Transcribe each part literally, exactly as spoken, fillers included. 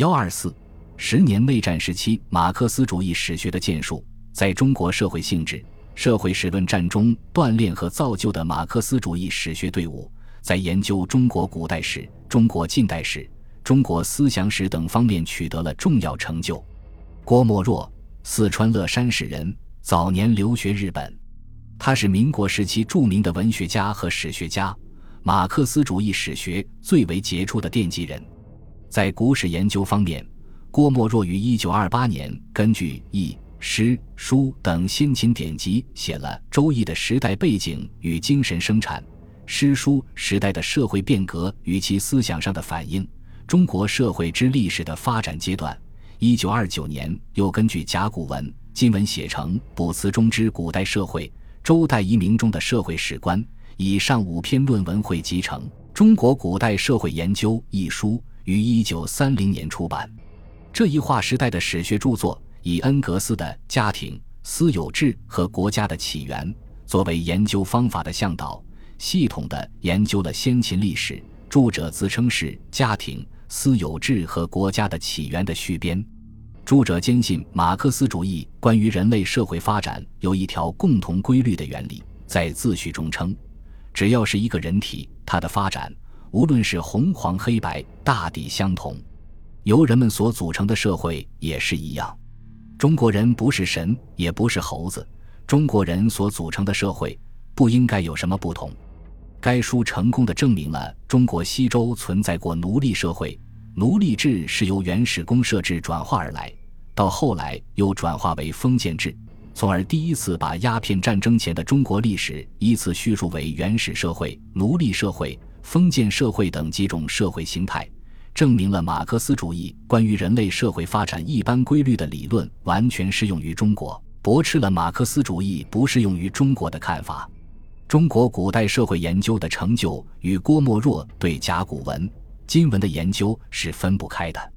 一百二十四，十年内战时期马克思主义史学的建树。在中国社会性质、社会史论战中锻炼和造就的马克思主义史学队伍，在研究中国古代史、中国近代史、中国思想史等方面取得了重要成就。郭沫若，四川乐山市人，早年留学日本。他是民国时期著名的文学家和史学家，马克思主义史学最为杰出的奠基人。在古史研究方面，郭沫若于一九二八年根据易、诗、书等先秦典籍写了《周易》的时代背景与精神生产，诗书时代的社会变革与其思想上的反应，中国社会之历史的发展阶段。一九二九年又根据甲骨文、金文写成《卜辞中之古代社会》，周代遗民中的社会史观。以上五篇论文汇集成《中国古代社会研究》一书，于一九三零年出版。这一划时代的史学著作以恩格斯的《家庭、私有制和国家的起源》作为研究方法的向导，系统地研究了先秦历史，著者自称是《家庭、私有制和国家的起源》的续编。著者坚信马克思主义关于人类社会发展有一条共同规律的原理，在自序中称，只要是一个人体，它的发展无论是红黄黑白大抵相同，由人们所组成的社会也是一样。中国人不是神，也不是猴子，中国人所组成的社会不应该有什么不同。该书成功地证明了中国西周存在过奴隶社会，奴隶制是由原始公社制转化而来，到后来又转化为封建制，从而第一次把鸦片战争前的中国历史依次叙述为原始社会、奴隶社会、封建社会等几种社会形态，证明了马克思主义关于人类社会发展一般规律的理论完全适用于中国，驳斥了马克思主义不适用于中国的看法。中国古代社会研究的成就与郭沫若对甲骨文、金文的研究是分不开的。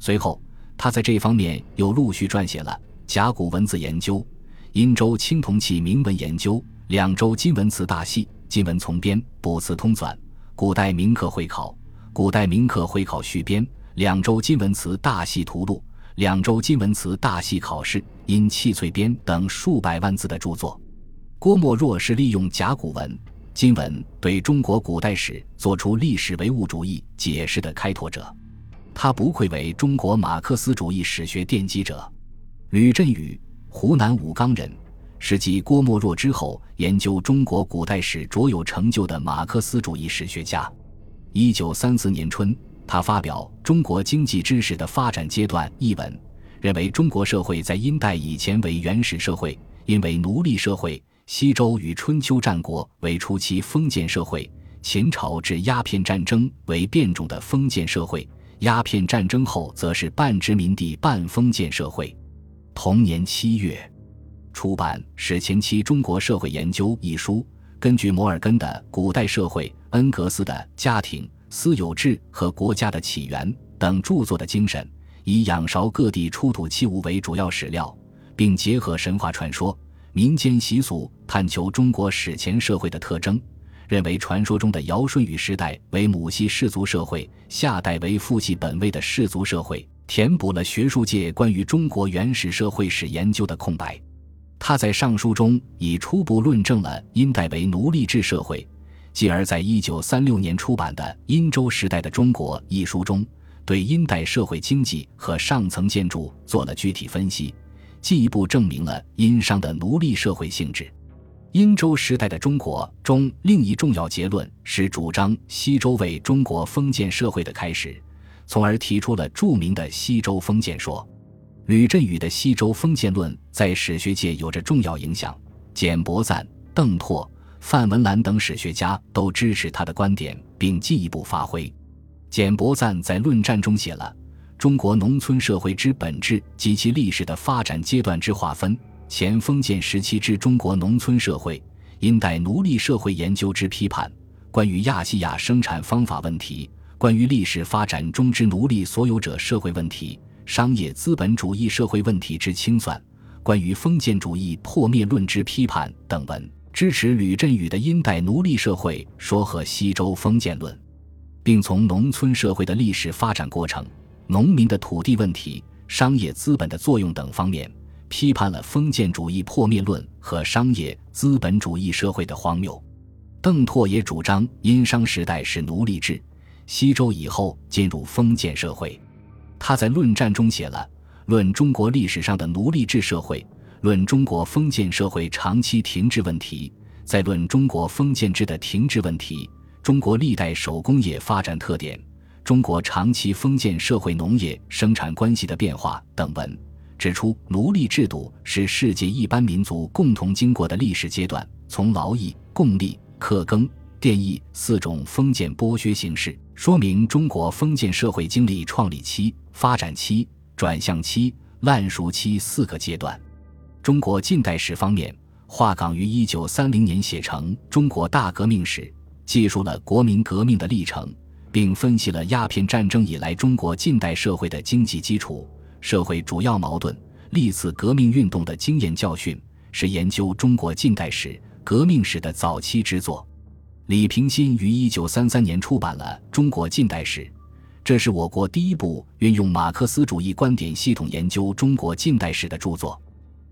随后，他在这方面又陆续撰写了《甲骨文字研究》、《殷周青铜器铭文研究》、《两周金文词大系》、《金文丛编》、《卜辞通纂》、《古代铭刻会考》、《古代铭刻会考续编》、《两周金文词大系图录》、《两周金文词大系考试》、《殷器粹编》等数百万字的著作。郭沫若是利用甲骨文、金文对中国古代史做出历史唯物主义解释的开拓者，他不愧为中国马克思主义史学奠基者。吕振宇，湖南武冈人，是继郭沫若之后研究中国古代史卓有成就的马克思主义史学家。一九三四年春，他发表《中国经济知识的发展阶段》一文，认为中国社会在殷代以前为原始社会，因为奴隶社会；西周与春秋战国为初期封建社会，秦朝至鸦片战争为变种的封建社会，鸦片战争后则是半殖民地半封建社会。同年七月出版《史前期中国社会研究》一书，根据摩尔根的《古代社会》、恩格斯的《家庭、私有制和国家的起源》等著作的精神，以仰韶各地出土器物为主要史料，并结合神话传说、民间习俗，探求中国史前社会的特征，认为传说中的尧舜禹时代为母系氏族社会，夏代为父系本位的氏族社会，填补了学术界关于中国原始社会史研究的空白。他在上书中已初步论证了殷代为奴隶制社会，继而在一九三六年出版的《殷周时代的中国》一书中，对殷代社会经济和上层建筑做了具体分析，进一步证明了殷商的奴隶社会性质。《殷周时代的中国》中另一重要结论是主张西周为中国封建社会的开始，从而提出了著名的西周封建说。吕振宇的西周封建论在史学界有着重要影响，简伯赞、邓拓、范文澜等史学家都支持他的观点并进一步发挥。简伯赞在论战中写了中国农村社会之本质及其历史的发展阶段之划分，前封建时期之中国农村社会，殷代奴隶社会研究之批判，关于亚细亚生产方法问题，关于历史发展中之奴隶所有者社会问题，商业资本主义社会问题之清算，关于封建主义破灭论之批判等文，支持吕振宇的殷代奴隶社会说和西周封建论，并从农村社会的历史发展过程农民的土地问题、商业资本的作用等方面，批判了封建主义破灭论和商业资本主义社会的荒谬。邓拓也主张殷商时代是奴隶制，西周以后进入封建社会。他在论战中写了《论中国历史上的奴隶制社会》、《论中国封建社会长期停滞问题》、在《论中国封建制的停滞问题》、中国历代手工业发展特点、中国长期封建社会农业生产关系的变化等文，指出奴隶制度是世界一般民族共同经过的历史阶段，从劳役、共利、克耕、佃役四种封建剥削形式，说明中国封建社会经历创立期、发展期、转向期、烂熟期四个阶段。中国近代史方面，华岗于一九三零年写成《中国大革命史》，记述了国民革命的历程，并分析了鸦片战争以来中国近代社会的经济基础、社会主要矛盾、历次革命运动的经验教训，是研究中国近代史、革命史的早期之作。李平新于一九三三年出版了《中国近代史》，这是我国第一部运用马克思主义观点系统研究中国近代史的著作。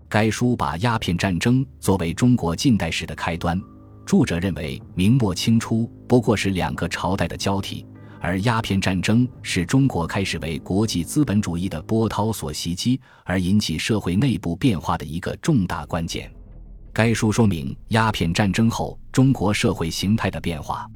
该书把鸦片战争作为中国近代史的开端，著者认为明末清初不过是两个朝代的交替，而鸦片战争是中国开始为国际资本主义的波涛所袭击而引起社会内部变化的一个重大关键。该书说明鸦片战争后中国社会形态的变化，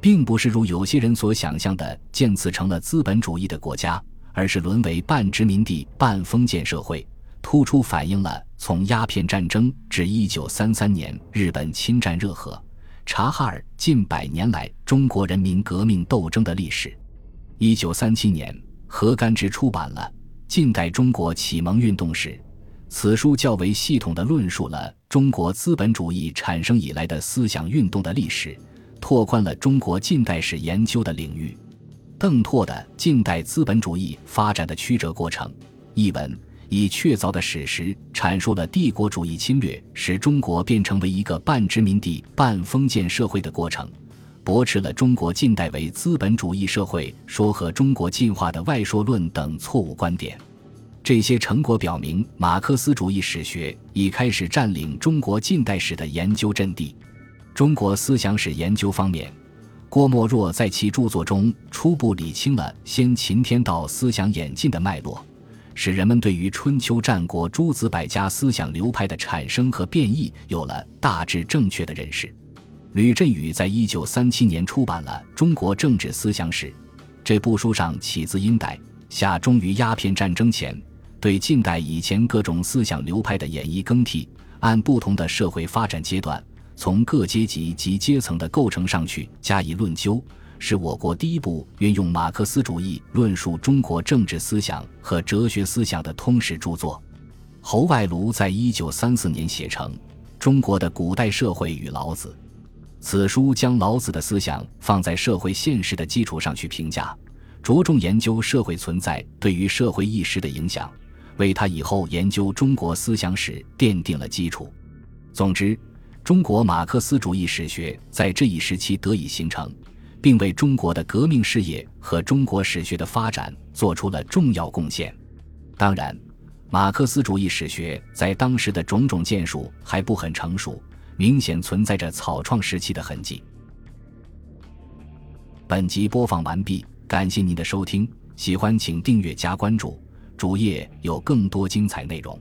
并不是如有些人所想象的渐次成了资本主义的国家，而是沦为半殖民地半封建社会，突出反映了从鸦片战争至一九三三年日本侵占热河、察哈尔近百年来中国人民革命斗争的历史。一九三七年，何甘之出版了《近代中国启蒙运动史》，此书较为系统地论述了中国资本主义产生以来的思想运动的历史，拓宽了中国近代史研究的领域。邓拓的《近代资本主义发展的曲折过程》一文，以确凿的史实阐述了帝国主义侵略使中国变成为一个半殖民地半封建社会的过程，驳斥了中国近代为资本主义社会说和中国进化的外说论等错误观点。这些成果表明马克思主义史学已开始占领中国近代史的研究阵地。中国思想史研究方面，郭沫若在其著作中初步理清了先秦天道思想演进的脉络，使人们对于春秋战国诸子百家思想流派的产生和变异有了大致正确的认识。吕振宇在一九三七年出版了《中国政治思想史》，这部书上起自殷代，下终于鸦片战争前，对近代以前各种思想流派的演绎更替，按不同的社会发展阶段，从各阶级及阶层的构成上去加以论究，是我国第一部运用马克思主义论述中国政治思想和哲学思想的通史著作。侯外庐在一九三四年写成《中国的古代社会与老子》，此书将老子的思想放在社会现实的基础上去评价，着重研究社会存在对于社会意识的影响，为他以后研究中国思想史奠定了基础。总之，中国马克思主义史学在这一时期得以形成，并为中国的革命事业和中国史学的发展做出了重要贡献。当然，马克思主义史学在当时的种种建树还不很成熟，明显存在着草创时期的痕迹。本集播放完毕，感谢您的收听，喜欢请订阅加关注，主页有更多精彩内容。